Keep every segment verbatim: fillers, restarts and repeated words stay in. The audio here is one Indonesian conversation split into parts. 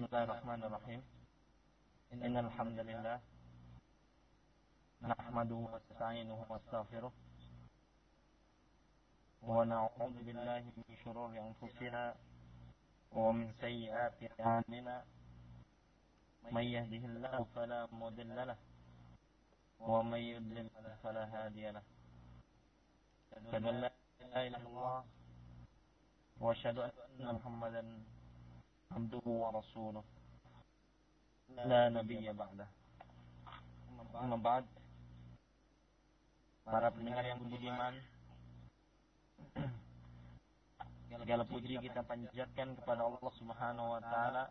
Bismillahirrahmanirrahim. Innal hamdalillah nahmaduhu wa nasta'inuhu wa nastaghfiruh wa na'udzu billahi min shururi anfusina wa min sayyiati a'malina may yahdihillahu fala mudilla lahu wa may yudlil fala hadiya lahu. Asyhadu an la ilaha illallah wa asyhadu anna Muhammadan abduhu wa rasuluh la nabiyya ba'dah. Amma ba'd, para pendengar yang budiman, segala puji kita panjatkan kepada Allah Subhanahu wa taala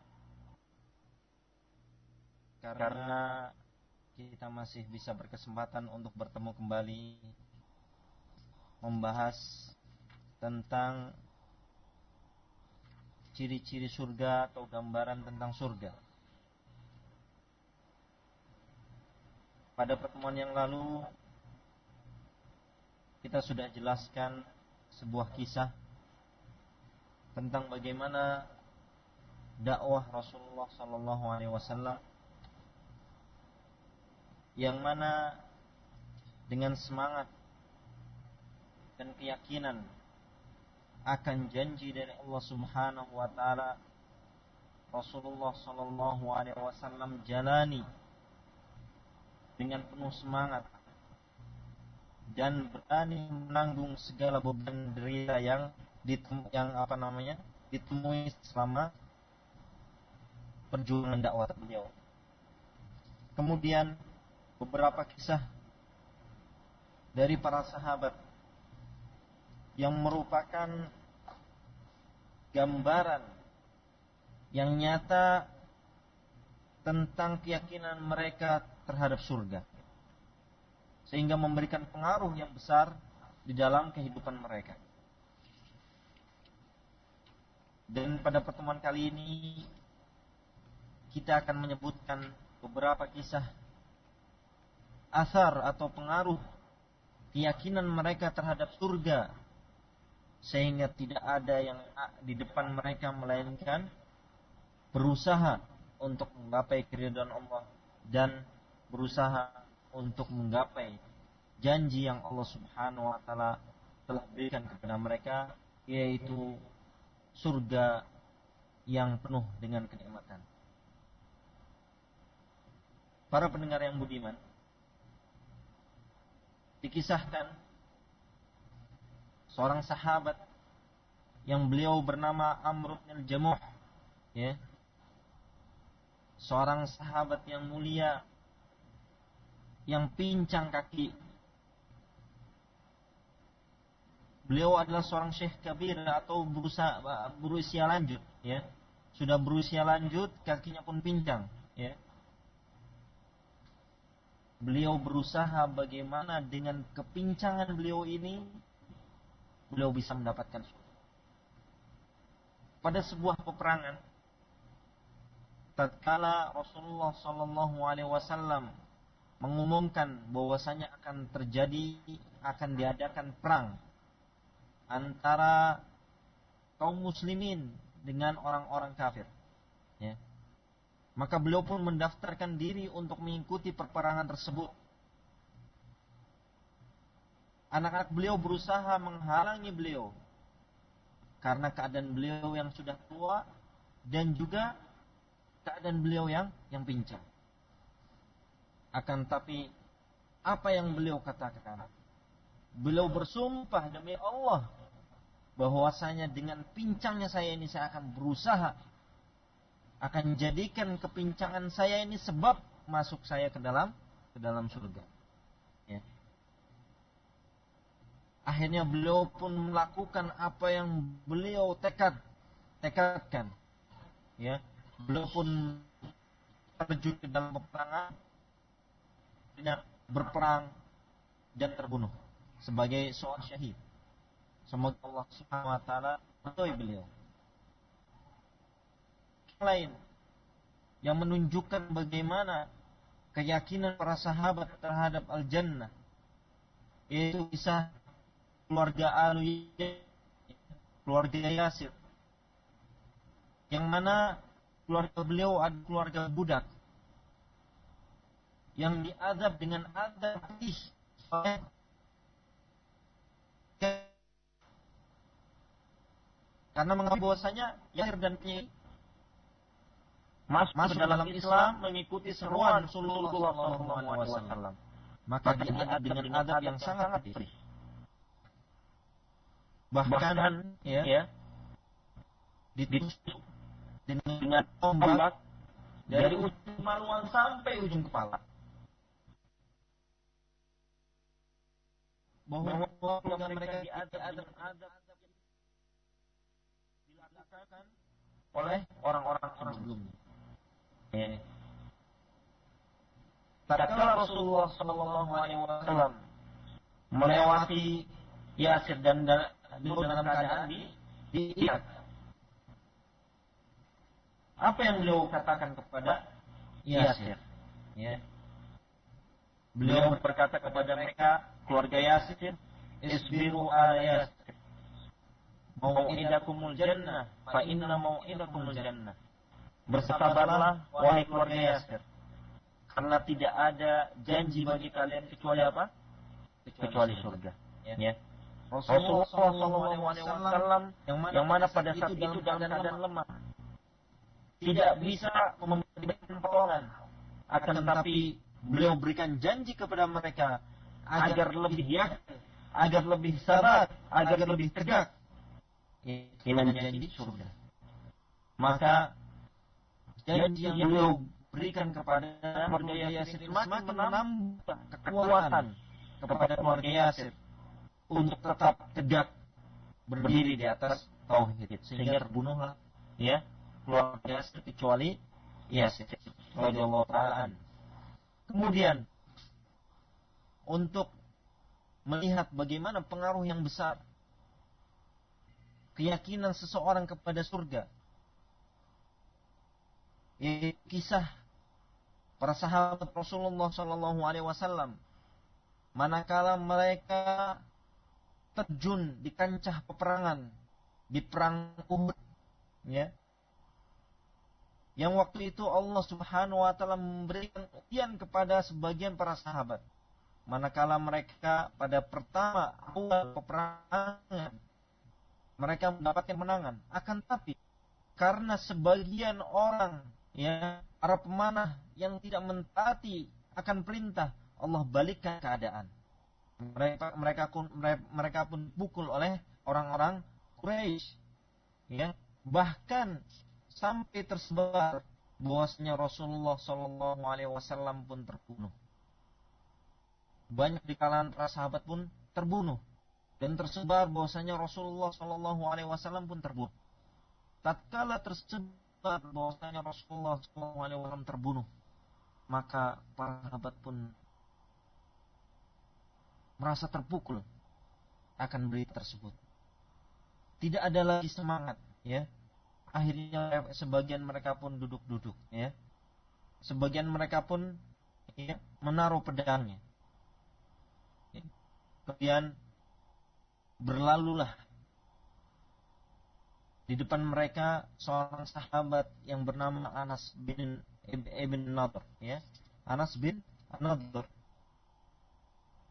karena kita masih bisa berkesempatan untuk bertemu kembali membahas tentang ciri-ciri surga atau gambaran tentang surga. Pada pertemuan yang lalu kita sudah jelaskan sebuah kisah tentang bagaimana dakwah Rasulullah sallallahu alaihi wasallam, yang mana dengan semangat dan keyakinan akan janji dari Allah Subhanahu wa taala, Rasulullah sallallahu alaihi wasallam jalani dengan penuh semangat dan berani menanggung segala beban derita yang ditem- yang apa namanya? ditemui selama perjuangan dakwah beliau. Kemudian beberapa kisah dari para sahabat yang merupakan gambaran yang nyata tentang keyakinan mereka terhadap surga, sehingga memberikan pengaruh yang besar di dalam kehidupan mereka. Dan pada pertemuan kali ini kita akan menyebutkan beberapa kisah asar atau pengaruh keyakinan mereka terhadap surga, sehingga tidak ada yang di depan mereka melainkan berusaha untuk menggapai keridhaan Allah dan berusaha untuk menggapai janji yang Allah Subhanahu wa taala telah berikan kepada mereka, yaitu surga yang penuh dengan kenikmatan. Para pendengar yang budiman, dikisahkan seorang sahabat yang beliau bernama Amr bin Al-Jamuh, ya. Seorang sahabat yang mulia, yang pincang kaki. Beliau adalah seorang syekh kabir atau berusia, berusia lanjut, ya. Sudah berusia lanjut, kakinya pun pincang, ya. Beliau berusaha bagaimana dengan kepincangan beliau ini beliau bisa mendapatkan surga. Pada sebuah peperangan, tatkala Rasulullah sallallahu alaihi wasallam mengumumkan bahwasanya akan terjadi akan diadakan perang antara kaum muslimin dengan orang-orang kafir, ya. Maka beliau pun mendaftarkan diri untuk mengikuti perperangan tersebut. Anak-anak beliau berusaha menghalangi beliau karena keadaan beliau yang sudah tua dan juga keadaan beliau yang yang pincang. Akan tapi apa yang beliau katakan? Beliau bersumpah demi Allah bahwasanya dengan pincangnya saya ini saya akan berusaha akan jadikan kepincangan saya ini sebab masuk saya ke dalam ke dalam surga. Ya. Akhirnya beliau pun melakukan apa yang beliau tekad tekadkan, ya. Beliau pun terjun ke dalam peperangan, berperang dan terbunuh sebagai seorang syahid. Semoga Allah Subhanahu wa taala meridhoi beliau. Yang lain yang menunjukkan bagaimana keyakinan para sahabat terhadap al-jannah, yaitu kisah keluarga Alu, keluarga Yasir, yang mana keluarga beliau ada keluarga budak yang diazab dengan azab pedih. Karena mengakui bahwasanya lahir dan batin masuk dalam Islam mengikuti seruan Rasulullah shallallahu alaihi wasallam, maka diazab dengan azab yang sangat pedih. Bahkan, Bahkan ya, ya ditusuk dengan tombak dari ujung maluan sampai ujung kepala. Bahwa keluarga mereka diadab-adab dilakukan oleh orang-orang sebelumnya. Ya. Tatkala Rasulullah shallallahu alaihi wasallam melewati Yasir dan Nur dalam keadaan di diikat, apa yang beliau katakan kepada Yasir? Ya. Beliau berkata kepada mereka, keluarga Yasir, isbiru ala Yasir, mau'idakumul jannah, fa inna mau'idakumul jannah. Bersabarlah wahai keluarga Yasir, karena tidak ada janji bagi kalian kecuali apa? Kecuali surga. Ya. Rasulullah shallallahu alaihi wasallam yang mana, yang mana pada saat itu dalam keadaan lemah, tidak bisa memberikan pertolongan, akan tetapi beliau berikan janji kepada mereka agar lebih yakin, agar lebih sabar, agar lebih tegak dengan janji surga. Maka janji yang beliau berikan kepada keluarga Yasir makin menambah kekuatan kepada keluarga Yasir untuk tetap tegak berdiri di atas tauhid, sehingga terbunuhlah ya keluarga Yasir kecuali Yasir radhiyallahu ta'ala. Kemudian untuk melihat bagaimana pengaruh yang besar keyakinan seseorang kepada surga, ya, kisah para sahabat Rasulullah shallallahu alaihi wasallam manakala mereka terjun di kancah peperangan di perang Uhud, ya, yang waktu itu Allah Subhanahu wa taala memberikan ujian kepada sebagian para sahabat manakala mereka pada pertama awal peperangan mereka mendapatkan kemenangan, akan tapi karena sebagian orang, ya, para pemanah yang tidak mentaati akan perintah Allah, balikkan keadaan. Mereka mereka pun mereka pun pukul oleh orang-orang Quraisy, ya, bahkan sampai tersebar bahwasanya Rasulullah Shallallahu Alaihi Wasallam pun terbunuh. Banyak di kalangan para sahabat pun terbunuh dan tersebar bahwasanya Rasulullah Shallallahu Alaihi Wasallam pun terbunuh. Tatkala tersebar bahwasanya Rasulullah Shallallahu Alaihi Wasallam terbunuh, maka para sahabat pun merasa terpukul akan berita tersebut. Tidak ada lagi semangat, ya. Akhirnya sebagian mereka pun duduk-duduk, ya. Sebagian mereka pun, ya, menaruh pedangnya. Ya. Kemudian berlalulah di depan mereka seorang sahabat yang bernama Anas bin Ibn Nadhr, ya. Anas bin Nadhr.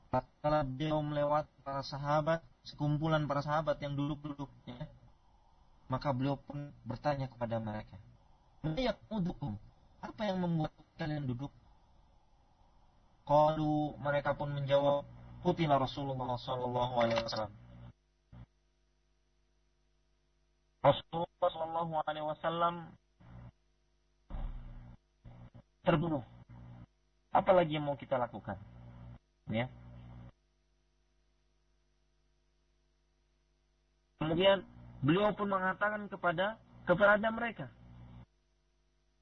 Tatkala beliau melewati para sahabat, sekumpulan para sahabat yang duduk-duduknya, maka beliau pun bertanya kepada mereka, "Ma'akum, apa yang membuat kalian duduk?" Qalu, mereka pun menjawab, "Qutila Rasulullah sallallahu alaihi wasallam." Rasulullah sallallahu alaihi wasallam terbunuh. Apalagi yang mau kita lakukan? Ya. Kemudian beliau pun mengatakan kepada kepada mereka,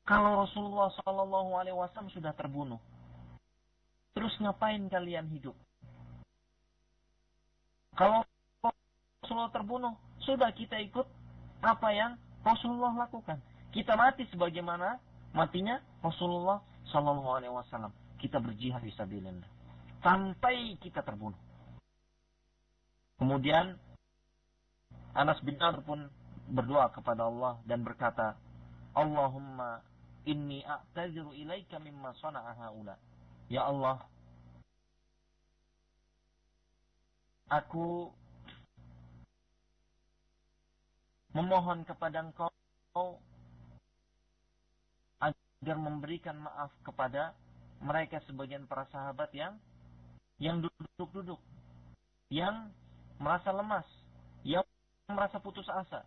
kalau Rasulullah shallallahu alaihi wasallam sudah terbunuh, terus ngapain kalian hidup? Kalau Rasulullah terbunuh, sudah kita ikut apa yang Rasulullah lakukan. Kita mati sebagaimana matinya Rasulullah shallallahu alaihi wasallam. Kita berjihad fisabilillah sampai kita terbunuh. Kemudian Anas bin Nadhr pun berdoa kepada Allah dan berkata, Allahumma inni a'taziru ilaika mimma sana'a haula. Ya Allah, aku memohon kepada Engkau agar memberikan maaf kepada mereka sebagian para sahabat yang yang duduk-duduk, yang merasa lemas, yang merasa putus asa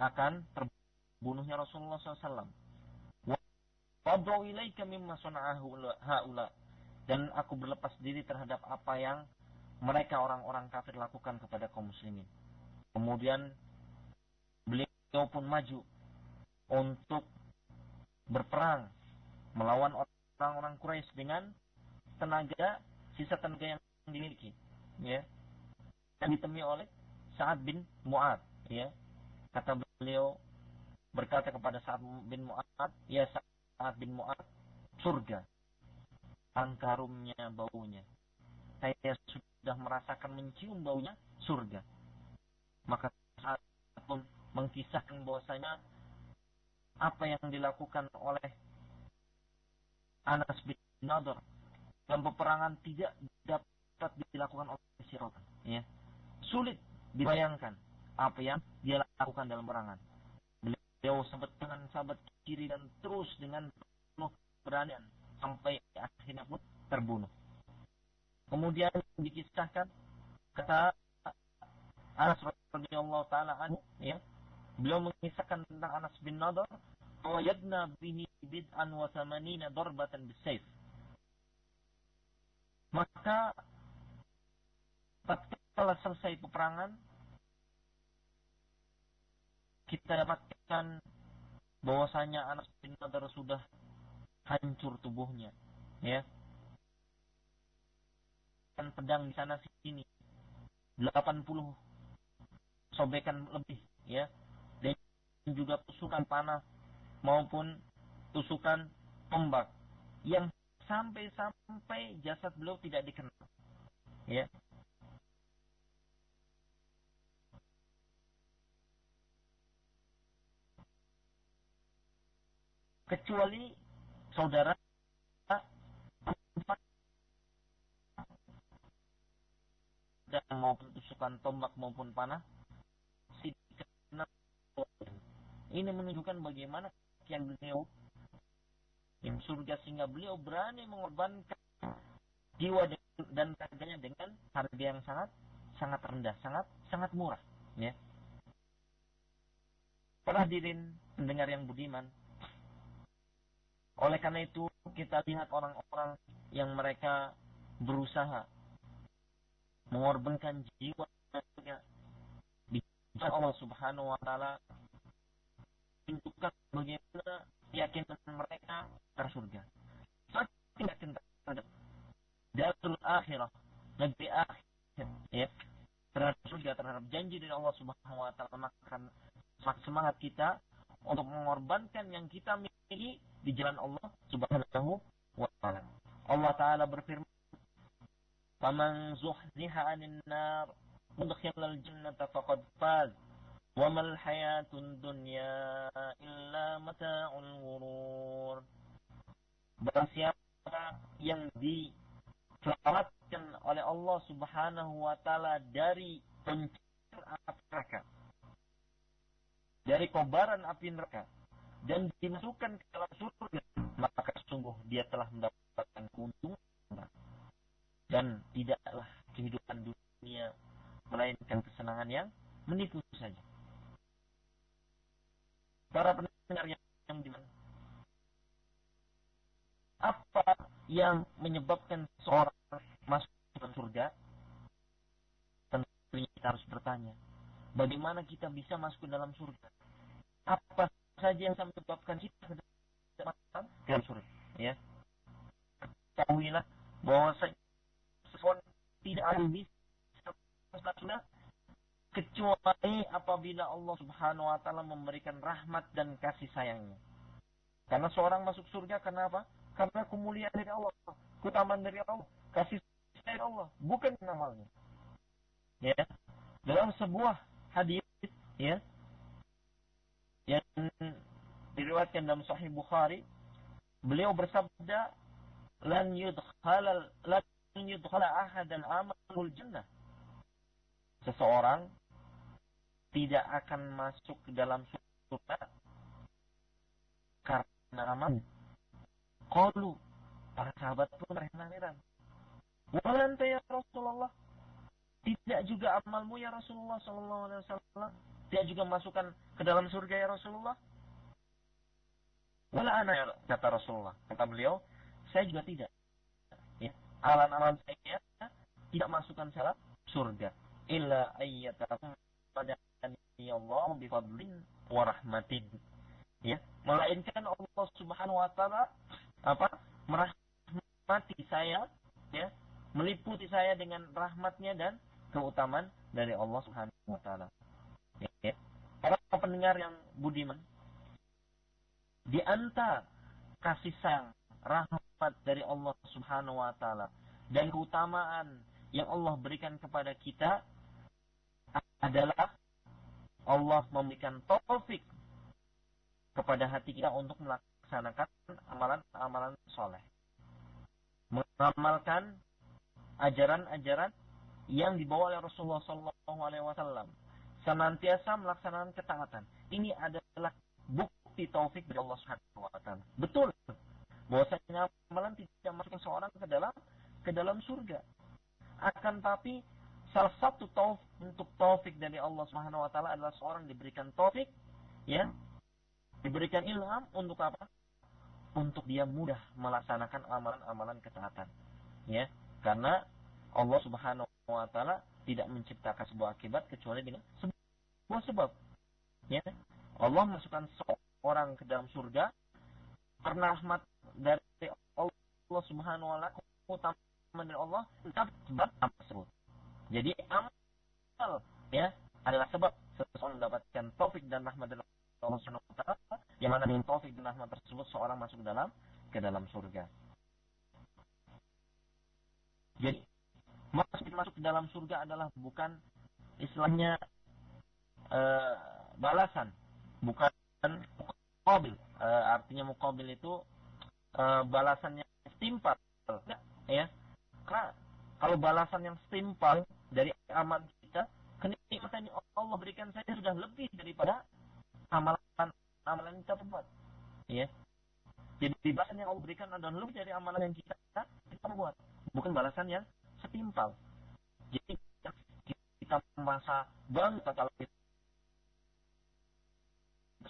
akan terbunuhnya Rasulullah shallallahu alaihi wasallam. Wadau ilaika mimma sana'ahu haula, dan aku berlepas diri terhadap apa yang mereka orang-orang kafir lakukan kepada kaum muslimin. Kemudian beliau pun maju untuk berperang melawan orang-orang Quraisy dengan tenaga, sisa tenaga yang dimiliki, ya, yang ditemui oleh Sa'ad bin Mu'ad, ya. Kata beliau, berkata kepada Sa'ad bin Mu'ad, ya Sa'ad bin Mu'ad, surga angkarumnya baunya, saya sudah merasakan mencium baunya surga. Maka Sa'ad pun mengkisahkan bahwasanya apa yang dilakukan oleh Anas bin Nadhr dalam peperangan tidak dapat dilakukan oleh Sirotan, ya. Sulit dibayangkan apa yang dia lakukan dalam perangan. Beliau sempat dengan sahabat kiri dan terus dengan penuh keberanian sampai akhirnya pun terbunuh. Kemudian dikisahkan kata Anas radhiyallahu taala anhu, ya. Beliau mengisahkan tentang Anas bin Nadhr, "Wajadna bihi bid'an wa thamanina darbatan bisayf." Maka setelah selesai peperangan, kita dapatkan bahwasanya Anas bin Nadhr sudah hancur tubuhnya, ya. Dan pedang di sana sini delapan puluh sobekan lebih, ya. Dan juga tusukan panah maupun tusukan tombak yang sampai-sampai jasad beliau tidak dikenal, ya. Kecuali saudara dan maupun tusukan tombak maupun panah si dikenal. Ini menunjukkan bagaimana yang beliau yang surga sehingga beliau berani mengorbankan jiwa dan raganya dengan harga yang sangat sangat rendah, sangat sangat murah, ya. Para hadirin pendengar yang budiman, oleh karena itu kita lihat orang-orang yang mereka berusaha mengorbankan jiwa dan raga di jalan Allah Subhanahu wa taala, menunjukkan bagaimana keyakinan mereka terhadap surga. Sangat yakin terhadap darul akhirah, negeri akhir, ya, terhadap surga, terhadap janji dari Allah Subhanahu wa taala. Maka semangat kita untuk mengorbankan yang kita miliki di jalan Allah Subhanahu wa taala. Allah taala berfirman, "Faman zuhziha 'anil nar wa dakhala al-jannata faqad faz." وَمَا الْحَيَاةُ الدُّنْيَا إِلَّا مَتَاعُ الْغُرُورِ. Barang siapa yang diselamatkan oleh Allah Subhanahu wa taala dari pencarian api neraka, dari kobaran api neraka, dan dimasukkan ke dalam surga, maka sungguh dia telah mendapatkan keuntungan, dan tidaklah kehidupan dunia melainkan kesenangan yang menipu saja. Para pendengar yang diman, apa yang menyebabkan seorang masuk ke surga? Tentunya kita harus bertanya, bagaimana kita bisa masuk ke dalam surga? Apa saja yang menyebabkan kita masuk ke dalam surga? Ya, ketahuilah bahwa seseorang tidak ada bisa masuk ke surga kecuali apabila Allah Subhanahu wa taala memberikan rahmat dan kasih sayangnya. Karena seorang masuk surga karena apa? Karena kemuliaan dari Allah, keutamaan dari Allah, kasih sayang Allah, bukan amalnya. Ya. Dalam sebuah hadis, ya, yang diriwayatkan dalam Sahih Bukhari, beliau bersabda, lan yudkhala lan yudkhala ahadan amalul jannah. Seseorang tidak akan masuk ke dalam surga karena amal. Qalu, para sahabat pun heran-heran. Walan ya Rasulullah, tidak juga amalmu ya Rasulullah sallallahu alaihi wasallam, tidak juga masukkan ke dalam surga ya Rasulullah. Wala ana, kata Rasulullah, kata beliau, saya juga tidak. Ya, amalan-amalan saya tidak masukkan saya surga. Illa ayyatakum pada Allah bi fadlin wa rahmatin. Ya, melainkan Allah Subhanahu wa taala apa? Merahmati saya, ya, meliputi saya dengan rahmatnya dan keutamaan dari Allah Subhanahu wa taala. Ya. Para pendengar yang budiman, di antara kasih sayang rahmat dari Allah Subhanahu wa taala dan keutamaan yang Allah berikan kepada kita adalah Allah memberikan taufik kepada hati kita untuk melaksanakan amalan-amalan soleh, mengamalkan ajaran-ajaran yang dibawa oleh Rasulullah sallallahu alaihi wasallam, senantiasa melaksanakan ketaatan. Ini adalah bukti taufik dari Allah Subhanahu wa taala. Betul bahwasanya amalan tidak masukkan seorang ke dalam ke dalam surga. Akan tapi salah satu taufik untuk taufik dari Allah Subhanahu wa taala adalah seorang diberikan taufik, ya, diberikan ilham untuk apa? Untuk dia mudah melaksanakan amalan-amalan ketaatan. Ya, karena Allah Subhanahu wa taala tidak menciptakan sebuah akibat kecuali dengan sebuah sebab. Ya, Allah masukkan seorang ke dalam surga karena rahmat dari Allah Subhanahu wa taala, keutamaan dari Allah sebab tersebut. Jadi amal, ya, adalah sebab seseorang mendapatkan taufik dan rahmat dari Allah Subhanahu wa taala, yang mana dengan taufik dan rahmat tersebut seorang masuk dalam ke dalam surga. Jadi masuk masuk ke dalam surga adalah bukan istilahnya e, balasan, bukan muqabil. E, artinya muqabil itu e, balasannya setimpal, ya. Karena kalau balasan yang setimpal dari amal kita, kenikmatan yang Allah berikan saja sudah lebih daripada amalan-amalan kita perbuat. Ya. Jadi balasan yang Allah berikan adalah lebih dari amalan yang kita kita perbuat. Bukan balasan yang setimpal. Jadi kita merasa bangga kalau kita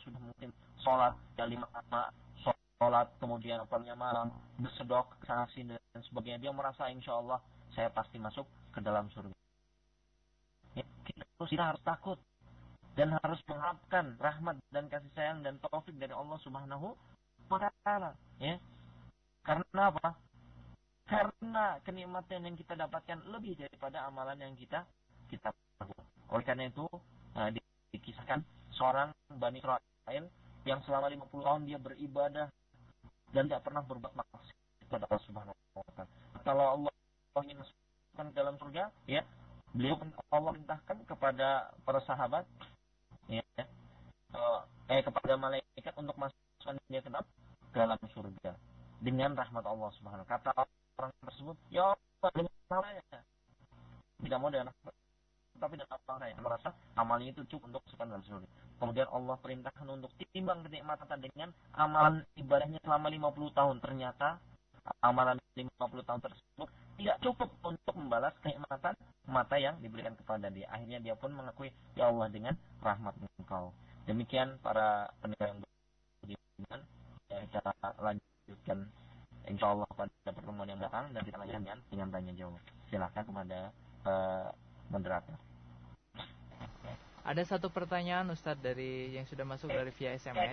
sudah mungkin sholat lima waktu, sholat kemudian apalagi malam, bersedekah, sedekah dan sebagainya, dia merasa insya Allah saya pasti masuk ke dalam surga. Ya, kita, kita harus takut dan harus mengharapkan rahmat dan kasih sayang dan taufik dari Allah Subhanahu wa taala, ya. Karena apa? Karena kenikmatan yang kita dapatkan lebih daripada amalan yang kita kita perbuat. Oleh karena itu nah, dikisahkan seorang Bani Israil yang selama lima puluh tahun dia beribadah dan tidak pernah berbuat maksiat kepada Allah Subhanahu wa taala. Kalau Allah ingin masukkan ke dalam surga, ya, beliau Allah perintahkan kepada para sahabat, ya, eh kepada malaikat untuk masukkan dia ke dalam surga dengan rahmat Allah Subhanahu wa taala. Kata orang tersebut, ya Allah, dengan amal saya tidak mau dengan amal, tapi dengan amal saya merasa amalnya itu cukup untuk masukkan dalam surga. Kemudian Allah perintahkan untuk timbang kenikmatan dengan amalan ibadahnya selama lima puluh tahun. Ternyata amalan lima puluh tahun tersebut tidak cukup untuk membalas kenikmatan mata yang diberikan kepada dia. Akhirnya dia pun mengakui, ya Allah, dengan rahmat Engkau. Demikian para pendengar yang beriman, kita lanjutkan insyaallah pada pertemuan yang datang dan kita lanjutkan dengan tanya jawab. Silakan kepada uh, moderator. Ada satu pertanyaan Ustadz dari yang sudah masuk dari via S M S.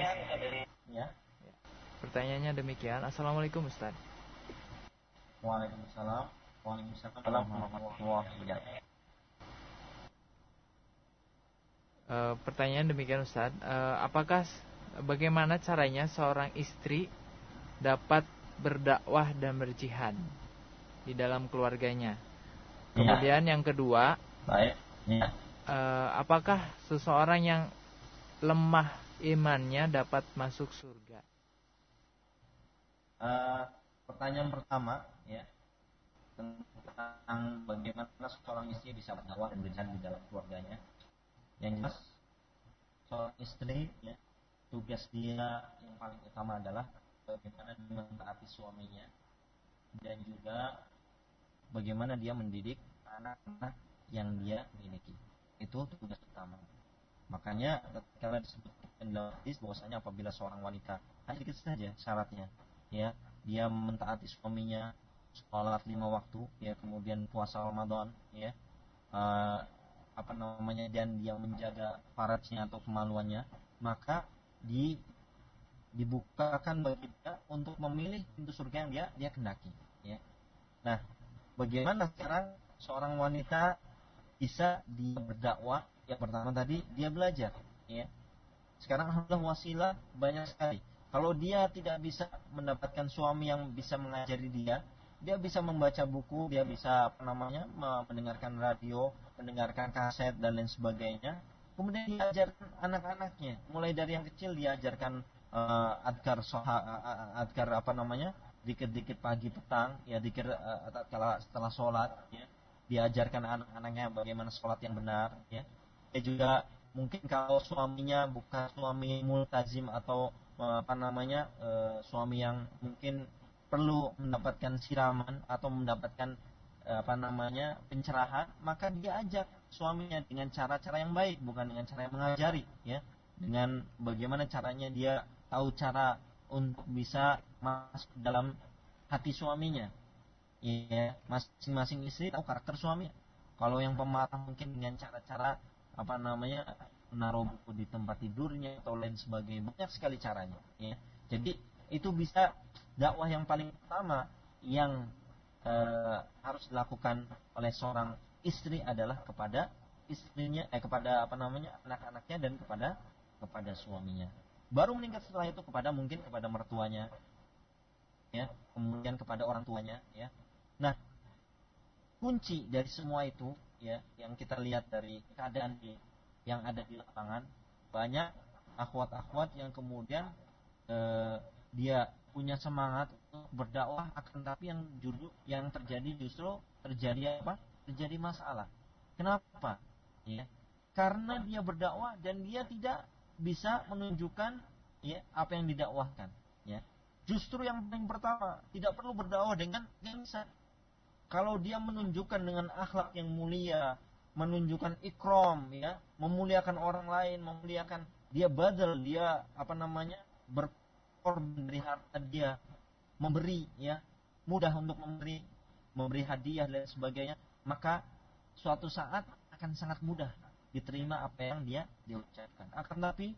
Ya. Pertanyaannya demikian. Assalamualaikum Ustadz. Waalaikumsalam. Waalaikumsalam warahmatullahi wabarakatuh. Uh, pertanyaan demikian Ustadz. Uh, apakah bagaimana caranya seorang istri dapat berdakwah dan berjihad di dalam keluarganya? Kemudian ya, yang kedua, baik, ya, eh, apakah seseorang yang lemah imannya dapat masuk surga? Uh, pertanyaan pertama ya, tentang bagaimana seorang istri bisa berdakwah dan berjalan di dalam keluarganya. Yang jelas seorang istri ya, tugas dia yang paling utama adalah bagaimana mentaati suaminya dan juga bagaimana dia mendidik anak-anak yang dia miliki. Itu tugas utama. Makanya kalau disebutkan dalam hadis bahwasanya apabila seorang wanita hanya sedikit saja syaratnya ya, dia mentaati suaminya, sholat lima waktu, ya, kemudian puasa Ramadan, ya, uh, apa namanya, dan dia menjaga farajnya atau kemaluannya, maka di, dibukakan bagi dia untuk memilih pintu surga yang dia dia kehendaki, ya. Nah, bagaimana sekarang seorang wanita bisa dia berdakwah? Yang pertama tadi dia belajar, ya. Sekarang alhamdulillah wasilah banyak sekali. Kalau dia tidak bisa mendapatkan suami yang bisa mengajari dia, dia bisa membaca buku, dia bisa apa namanya mendengarkan radio, mendengarkan kaset dan lain sebagainya. Kemudian diajarkan anak-anaknya, mulai dari yang kecil diajarkan uh, adkar soha, uh, adkar apa namanya, dikit-dikit pagi petang, ya dikit uh, setelah, setelah sholat, ya. Diajarkan anak-anaknya bagaimana sholat yang benar, ya. Dia juga mungkin kalau suaminya bukan suami multazim atau uh, apa namanya uh, suami yang mungkin perlu mendapatkan siraman atau mendapatkan apa namanya pencerahan, maka dia ajak suaminya dengan cara-cara yang baik, bukan dengan cara yang mengajari, ya, dengan bagaimana caranya dia tahu cara untuk bisa masuk dalam hati suaminya, ya. Masing-masing istri tahu karakter suaminya. Kalau yang pemarah mungkin dengan cara-cara apa namanya menaruh buku di tempat tidurnya atau lain sebagainya, banyak sekali caranya, ya. Jadi itu bisa dakwah yang paling pertama yang e, harus dilakukan oleh seorang istri adalah kepada istrinya, eh, kepada apa namanya anak-anaknya dan kepada kepada suaminya. Baru meningkat setelah itu kepada mungkin kepada mertuanya, ya, kemudian kepada orang tuanya, ya. Nah, kunci dari semua itu, ya, yang kita lihat dari keadaan di, yang ada di lapangan, banyak akhwat-akhwat yang kemudian Uh, dia punya semangat untuk berdakwah, akan tapi yang judul yang terjadi justru terjadi apa? Terjadi masalah. Kenapa? Ya, karena dia berdakwah dan dia tidak bisa menunjukkan, ya, apa yang didakwahkan. Ya, justru yang paling pertama tidak perlu berdakwah dengan gengsi. Kalau dia menunjukkan dengan akhlak yang mulia, menunjukkan ikram, ya, memuliakan orang lain, memuliakan dia badal, dia apa namanya? berkorban dari harta dia, memberi, ya, mudah untuk memberi, memberi hadiah dan sebagainya, maka suatu saat akan sangat mudah diterima apa yang dia diucapkan. Akan tapi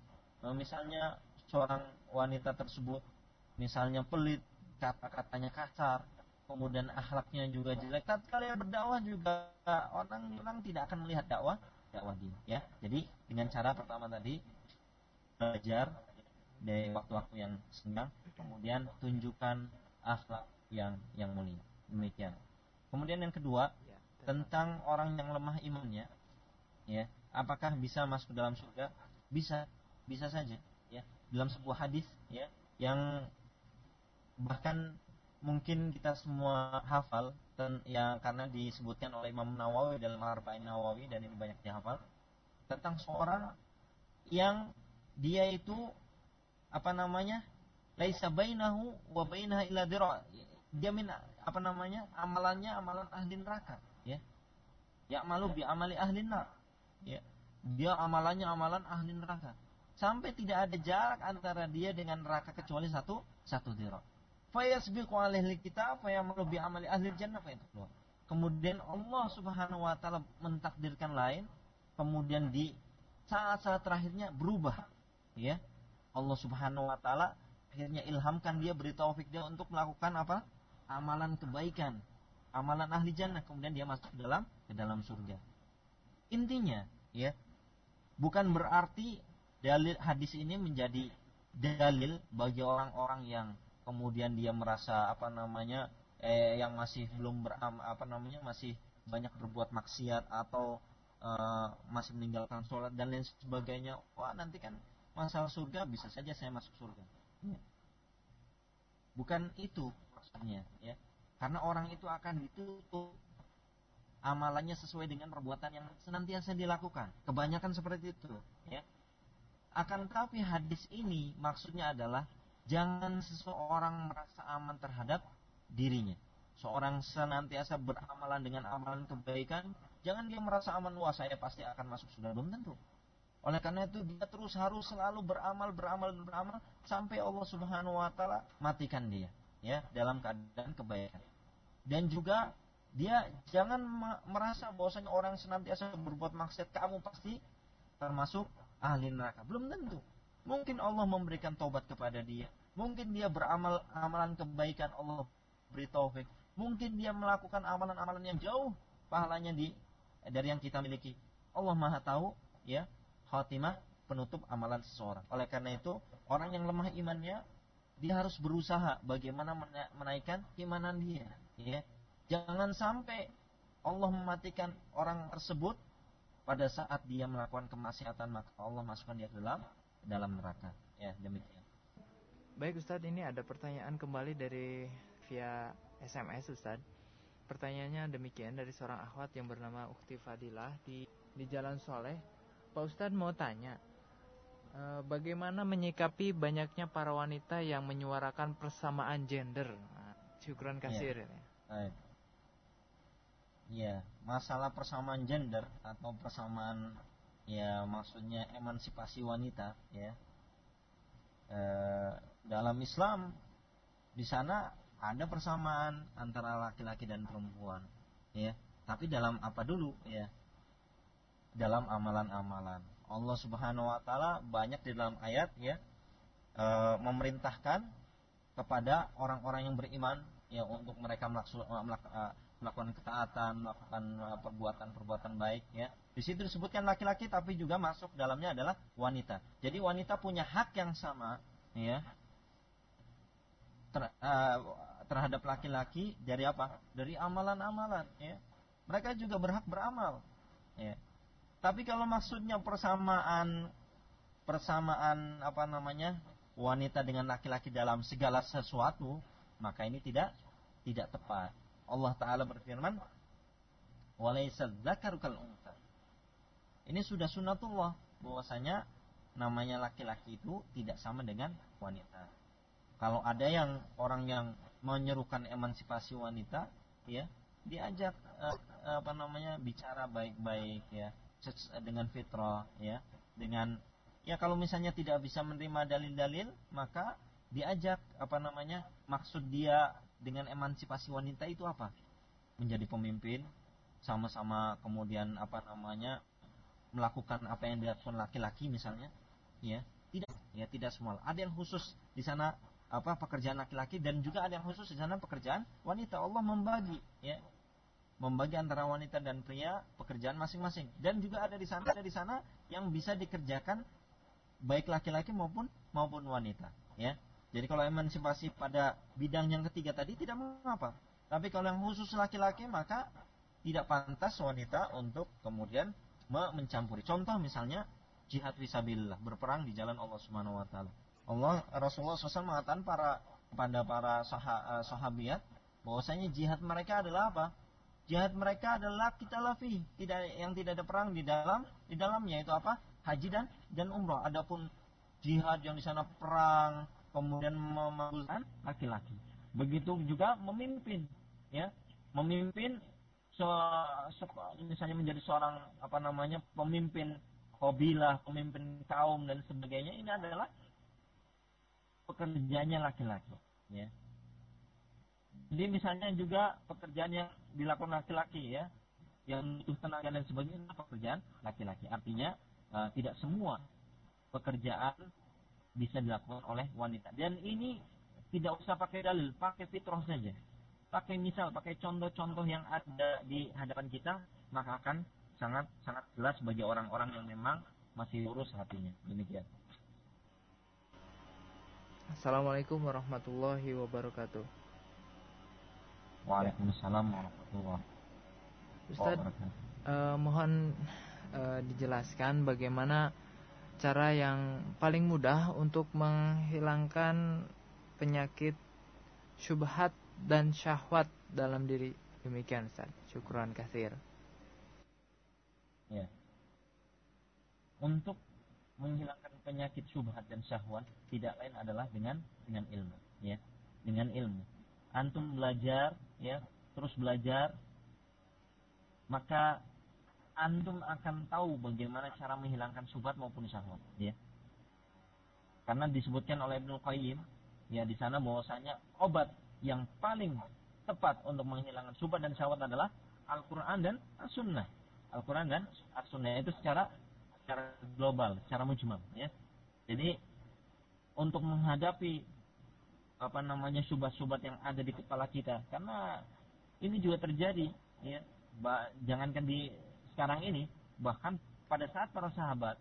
misalnya seorang wanita tersebut misalnya pelit, kata-katanya kasar, kemudian akhlaknya juga jelek, tatkala berdakwah juga orang-orang tidak akan melihat dakwah dakwah dia, ya. Jadi dengan cara pertama tadi belajar dari waktu-waktu yang senggang, kemudian tunjukkan akhlak yang yang mulia. Demikian. Kemudian yang kedua, ya, tentang orang yang lemah imannya, ya, apakah bisa masuk dalam surga? Bisa, bisa saja, ya. Dalam sebuah hadis, ya, yang bahkan mungkin kita semua hafal, ten, ya, karena disebutkan oleh Imam Nawawi dalam Arba'in Nawawi dan ini banyak dihafal, tentang seorang yang dia itu apa namanya laisa bainahu wa bainaha illa dhira', dia min apa namanya amalannya amalan ahli neraka, ya, ya malu bi amali ahli neraka, ya, dia amalannya amalan ahli neraka sampai tidak ada jarak antara dia dengan neraka kecuali satu satu dhira'. Fa yasbiqu alaihi alkitab fa ya'malu bi amali ahli jannah fa yadkhulu. Kemudian Allah Subhanahu wa taala mentakdirkan lain, kemudian di saat-saat terakhirnya berubah, ya. Allah Subhanahu wa taala akhirnya ilhamkan dia, beri taufik dia untuk melakukan apa? Amalan kebaikan, amalan ahli jannah, kemudian dia masuk ke dalam ke dalam surga. Intinya, ya, bukan berarti dalil hadis ini menjadi dalil bagi orang-orang yang kemudian dia merasa apa namanya eh yang masih belum ber, apa namanya masih banyak berbuat maksiat atau eh, masih meninggalkan sholat dan lain sebagainya. Wah, nanti kan masalah surga, bisa saja saya masuk surga. Ya. Bukan itu maksudnya, ya. Karena orang itu akan ditutup amalannya sesuai dengan perbuatan yang senantiasa dilakukan. Kebanyakan seperti itu, ya. Akan tetapi hadis ini maksudnya adalah jangan seseorang merasa aman terhadap dirinya. Seorang senantiasa beramalan dengan amalan kebaikan, jangan dia merasa aman, wah saya pasti akan masuk surga, belum tentu. Oleh karena itu dia terus harus selalu beramal, beramal, beramal sampai Allah Subhanahu wa taala matikan dia, ya, dalam keadaan kebaikan. Dan juga dia jangan merasa bahwasanya orang senantiasa berbuat maksiat kamu pasti termasuk ahli neraka. Belum tentu. Mungkin Allah memberikan taubat kepada dia. Mungkin dia beramal amalan kebaikan, Allah beri taufik. Mungkin dia melakukan amalan-amalan yang jauh pahalanya di dari yang kita miliki. Allah Maha tahu, ya, khatimah penutup amalan seseorang. Oleh karena itu, orang yang lemah imannya dia harus berusaha bagaimana menaikkan keimanan dia, ya. Jangan sampai Allah mematikan orang tersebut pada saat dia melakukan kemaksiatan, maka Allah masukkan dia ke dalam dalam neraka. Ya, demikian. Baik Ustaz, ini ada pertanyaan kembali dari via S M S Ustaz. Pertanyaannya demikian dari seorang akhwat yang bernama Ukti Fadilah di di Jalan Soleh. Pak Ustaz mau tanya, e, bagaimana menyikapi banyaknya para wanita yang menyuarakan persamaan gender? Syukran kasir. Ya. Ya. Ya, masalah persamaan gender atau persamaan, ya maksudnya emansipasi wanita, ya. E, dalam Islam di sana ada persamaan antara laki-laki dan perempuan, ya. Tapi dalam apa dulu, ya? Dalam amalan-amalan. Allah Subhanahu wa taala banyak di dalam ayat, ya, e, memerintahkan kepada orang-orang yang beriman, ya, untuk mereka melakukan ketaatan, melakukan perbuatan-perbuatan baik, ya. Di situ disebutkan laki-laki, tapi juga masuk dalamnya adalah wanita. Jadi wanita punya hak yang sama, ya, Ter, uh, terhadap laki-laki dari apa? Dari amalan-amalan, ya. Mereka juga berhak beramal, ya. Tapi kalau maksudnya persamaan persamaan apa namanya? wanita dengan laki-laki dalam segala sesuatu, maka ini tidak tidak tepat. Allah taala berfirman, "Walaisal dzakaru kal untha." Ini sudah sunatullah bahwasanya namanya laki-laki itu tidak sama dengan wanita. Kalau ada yang orang yang menyerukan emansipasi wanita, ya, diajak eh, apa namanya bicara baik-baik, ya, dengan fitrah, ya, dengan, ya, kalau misalnya tidak bisa menerima dalil-dalil, maka diajak apa namanya maksud dia dengan emansipasi wanita itu apa? Menjadi pemimpin, sama-sama kemudian apa namanya melakukan apa yang dilakukan laki-laki misalnya, ya, tidak, ya, tidak semua. Ada yang khusus di sana apa pekerjaan laki-laki, dan juga ada yang khusus di sana pekerjaan wanita. Allah membagi, ya, membagi antara wanita dan pria pekerjaan masing-masing. Dan juga ada di sana ada di sana yang bisa dikerjakan baik laki-laki maupun maupun wanita, ya. Jadi kalau emansipasi pada bidang yang ketiga tadi tidak mengapa. Tapi kalau yang khusus laki-laki, maka tidak pantas wanita untuk kemudian mencampuri. Contoh misalnya jihad fisabilillah, berperang di jalan Allah Subhanahu wa taala. Allah Rasulullah shallallahu alaihi wasallam mengatakan para pada para sah, sahabiat bahwasanya jihad mereka adalah apa? Jihad mereka adalah kitalafi, tidak yang tidak ada perang di dalam di dalamnya, itu apa? Haji dan dan umrah. Adapun jihad yang di sana perang kemudian memanggulkan laki-laki. Begitu juga memimpin, ya. Memimpin se, se, misalnya menjadi seorang apa namanya pemimpin qabilah, pemimpin kaum dan sebagainya, ini adalah pekerjaannya laki-laki, ya. Jadi misalnya juga pekerjaan yang dilakukan laki-laki, ya, yang butuh tenaga dan sebagainya, pekerjaan laki-laki. Artinya uh, tidak semua pekerjaan bisa dilakukan oleh wanita. Dan ini tidak usah pakai dalil, pakai fitrah saja. Pakai misal, pakai contoh-contoh yang ada di hadapan kita, maka akan sangat sangat jelas bagi orang-orang yang memang masih lurus hatinya. Demikian. Assalamualaikum warahmatullahi wabarakatuh. Waalaikumsalam warahmatullahi wabarakatuh. Ustaz, eh, mohon eh, dijelaskan bagaimana cara yang paling mudah untuk menghilangkan penyakit syubhat dan syahwat dalam diri. Demikian Ustaz. Syukran katsir. Ya. Untuk menghilangkan penyakit syubhat dan syahwat tidak lain adalah dengan dengan ilmu, ya. Dengan ilmu. Antum belajar, ya, terus belajar, maka antum akan tahu bagaimana cara menghilangkan syubhat maupun syahwat, ya. Karena disebutkan oleh Ibnu Qayyim, ya, di sana bahwasanya obat yang paling tepat untuk menghilangkan syubhat dan syahwat adalah Al-Qur'an dan As-Sunnah. Al-Qur'an dan As-Sunnah itu secara secara global, secara mujmal, ya. Jadi untuk menghadapi apa namanya syubhat-syubhat yang ada di kepala kita, karena ini juga terjadi, ya. Bah, jangankan di sekarang ini, bahkan pada saat para sahabat,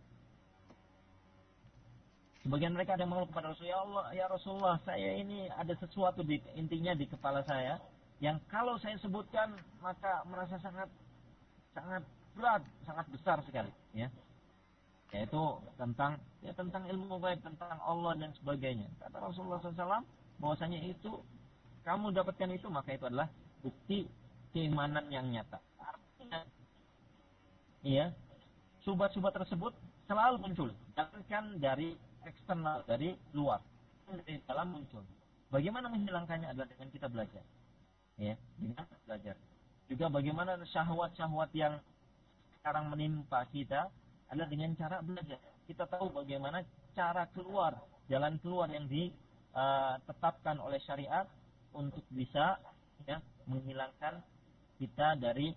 sebagian mereka ada yang mengeluh kepada Rasulullah, ya Allah, ya Rasulullah, saya ini ada sesuatu di, intinya di kepala saya, yang kalau saya sebutkan maka merasa sangat sangat berat, sangat besar sekali, ya. Yaitu tentang ya tentang ilmu gaib, tentang Allah dan sebagainya. Kata Rasulullah shallallahu alaihi wasallam, bahwasanya itu kamu dapatkan itu, maka itu adalah bukti keimanan yang nyata. Artinya, iya, subhat-subhat tersebut selalu muncul, jangankan dari eksternal, dari luar, dari dalam muncul. Bagaimana menghilangkannya adalah dengan kita belajar, ya, dengan belajar. Juga bagaimana syahwat-syahwat yang sekarang menimpa kita adalah dengan cara belajar. Kita tahu bagaimana cara keluar, jalan keluar yang ditetapkan oleh syariat untuk bisa, ya, menghilangkan kita dari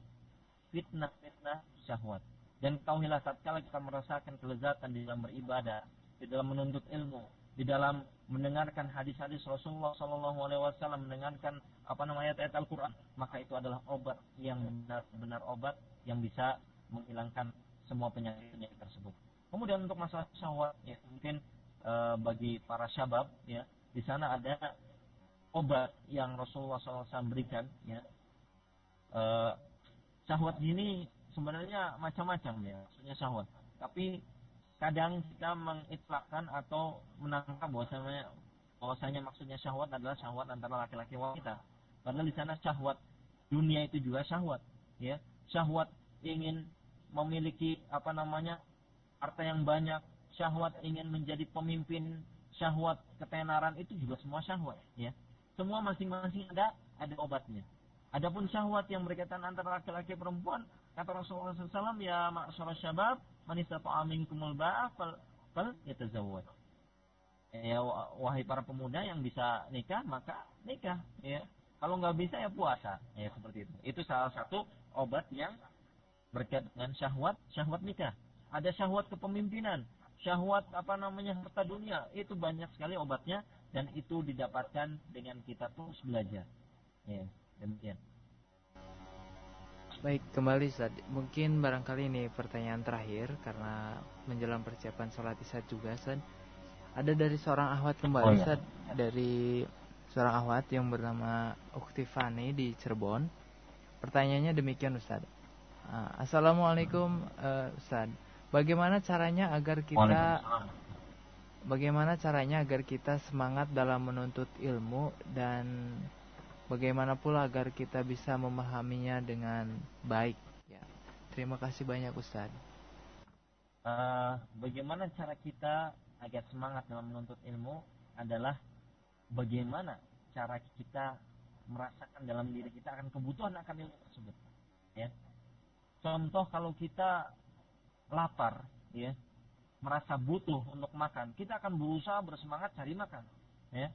fitnah-fitnah syahwat. Dan kauhilah tatkala kita merasakan kelezatan di dalam beribadah, di dalam menuntut ilmu, di dalam mendengarkan hadis-hadis Rasulullah shallallahu alaihi wasallam, mendengarkan apa namanya ayat-ayat Al-Quran, maka itu adalah obat yang benar-benar obat yang bisa menghilangkan semua penyakit-penyakit tersebut. Kemudian untuk masalah syahwat, ya, mungkin e, bagi para syabab, ya, di sana ada obat yang Rasulullah shallallahu alaihi wasallam berikan, ya. E, syahwat ini sebenarnya macam-macam, ya, maksudnya syahwat. Tapi kadang kita mengitlakkan atau menangkap bahwasanya bahwasanya maksudnya syahwat adalah syahwat antara laki-laki wanita. Padahal di sana syahwat dunia itu juga syahwat, ya. Syahwat ingin memiliki apa namanya harta yang banyak, syahwat ingin menjadi pemimpin, syahwat ketenaran, itu juga semua syahwat, ya. Semua masing-masing ada ada obatnya. Adapun syahwat yang berkaitan antara laki-laki perempuan, kata Rasulullah shallallahu alaihi wasallam, ya ma'asyara syabab, manistata'a minkumul ba'ah, fal yatazawwaj. Ya, wahai para pemuda yang bisa nikah, maka nikah, ya. Kalau nggak bisa, ya puasa, ya, seperti itu. Itu salah satu obat yang berkaitan dengan syahwat, syahwat nikah. Ada syahwat kepemimpinan, syahwat apa namanya harta dunia, itu banyak sekali obatnya, dan itu didapatkan dengan kita terus belajar, ya. Demikian. Baik, kembali Ustaz. Mungkin barangkali ini pertanyaan terakhir karena menjelang persiapan sholat isya juga, Ustaz. Ada dari seorang ahwat kembali, oh, ya. Ustaz, dari seorang ahwat yang bernama Uktifani di Cirebon. Pertanyaannya demikian, Ustaz. Assalamualaikum, uh, Ustaz. Bagaimana caranya agar kita Bagaimana caranya agar kita semangat dalam menuntut ilmu, dan bagaimana pula agar kita bisa memahaminya dengan baik, ya. Terima kasih banyak Ustaz. Uh, bagaimana cara kita agar semangat dalam menuntut ilmu adalah bagaimana cara kita merasakan dalam diri kita akan kebutuhan akan ilmu tersebut, ya. Contoh, kalau kita lapar, ya, merasa butuh untuk makan, kita akan berusaha bersemangat cari makan, ya.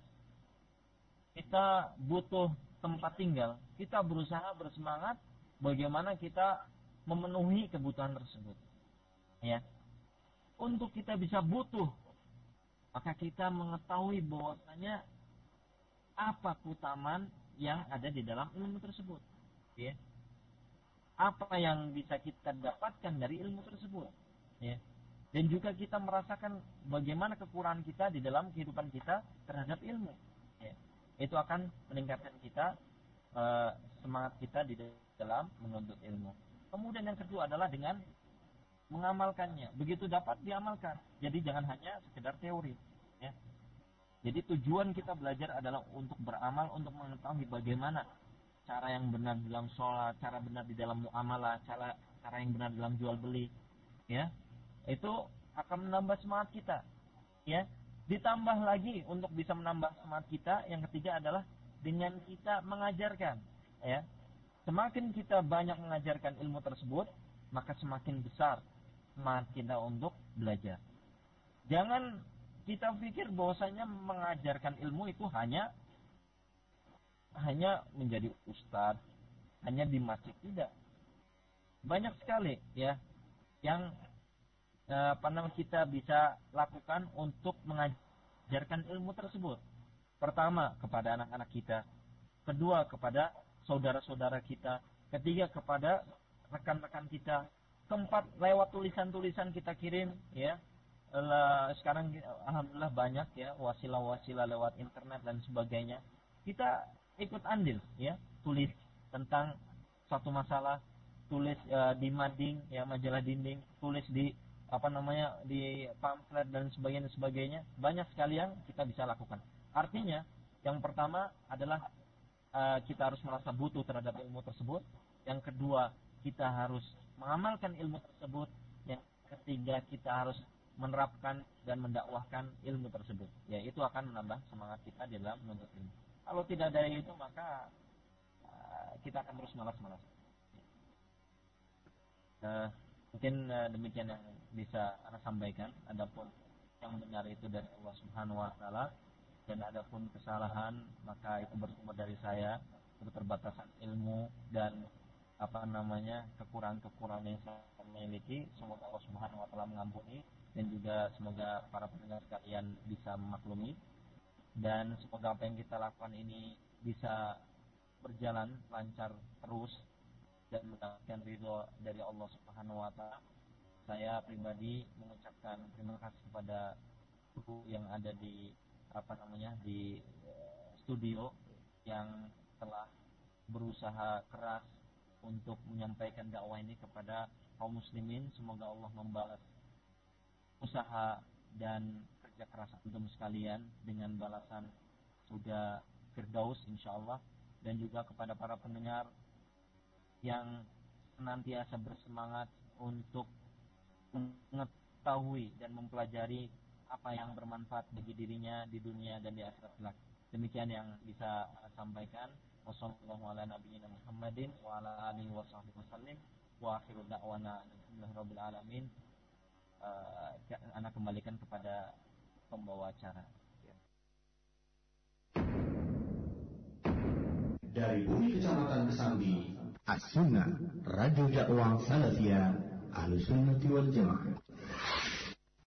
Kita butuh tempat tinggal, kita berusaha bersemangat bagaimana kita memenuhi kebutuhan tersebut, ya. Untuk kita bisa butuh, maka kita mengetahui bahwasanya apa keutamaan yang ada di dalam ilmu tersebut, ya. Apa yang bisa kita dapatkan dari ilmu tersebut, ya. Dan juga kita merasakan bagaimana kekurangan kita di dalam kehidupan kita terhadap ilmu. Itu akan meningkatkan kita, e, semangat kita di dalam menuntut ilmu. Kemudian yang kedua adalah dengan mengamalkannya. Begitu dapat diamalkan. Jadi jangan hanya sekedar teori. Ya. Jadi tujuan kita belajar adalah untuk beramal, untuk mengetahui bagaimana cara yang benar dalam sholat, cara benar di dalam muamalah, cara cara yang benar dalam jual beli. Ya. Itu akan menambah semangat kita. Ya. Ditambah lagi untuk bisa menambah semangat kita, yang ketiga adalah dengan kita mengajarkan. Ya. Semakin kita banyak mengajarkan ilmu tersebut, maka semakin besar semangat kita untuk belajar. Jangan kita pikir bahwasanya mengajarkan ilmu itu hanya hanya menjadi ustadz, hanya di masjid, tidak. Banyak sekali ya yang apa namanya kita bisa lakukan untuk mengajarkan ilmu tersebut. Pertama, kepada anak-anak kita. Kedua, kepada saudara-saudara kita. Ketiga, kepada rekan-rekan kita. Keempat, lewat tulisan-tulisan kita kirim ya. Sekarang alhamdulillah banyak ya wasilah-wasilah lewat internet dan sebagainya. Kita ikut andil ya, tulis tentang satu masalah, tulis uh, di mading ya, majalah dinding, tulis di apa namanya di pamflet dan sebagainya sebagainya banyak sekali yang kita bisa lakukan. Artinya yang pertama adalah uh, kita harus merasa butuh terhadap ilmu tersebut, yang kedua kita harus mengamalkan ilmu tersebut, yang ketiga kita harus menerapkan dan mendakwahkan ilmu tersebut. Ya, itu akan menambah semangat kita di dalam menuntut ilmu. Kalau tidak ada itu, maka uh, kita akan terus malas-malas. Uh, Mungkin demikian yang bisa Anda sampaikan. Adapun yang benar itu dari Allah Subhanahu Wa Taala, dan adapun kesalahan maka itu bersumber dari saya, keterbatasan ilmu dan apa namanya kekurangan-kekurangan yang saya miliki. Semoga Allah Subhanahu Wa Taala mengampuni, dan juga semoga para pendengar sekalian bisa memaklumi, dan semoga apa yang kita lakukan ini bisa berjalan lancar terus dan mendapatkan ridho dari Allah Subhanahu Wa Taala. Saya pribadi mengucapkan terima kasih kepada guru yang ada di apa namanya di studio yang telah berusaha keras untuk menyampaikan dakwah ini kepada kaum muslimin. Semoga Allah membalas usaha dan kerja keras antum sekalian dengan balasan surga Firdaus insyaallah, dan juga kepada para pendengar yang senantiasa bersemangat untuk mengetahui dan mempelajari apa yang bermanfaat bagi dirinya di dunia dan di akhirat kelak. Demikian yang bisa saya sampaikan. Wassalamualaikum warahmatullahi wabarakatuh. Wa akhiru da'wana alhamdulillahirabbil alamin. Ana kembalikan kepada pembawa acara. Dari Bumi Kecamatan Kesambi, As-Sunnah Radio Dakwah Salafiyah Ahlussunnah wal Jamaah.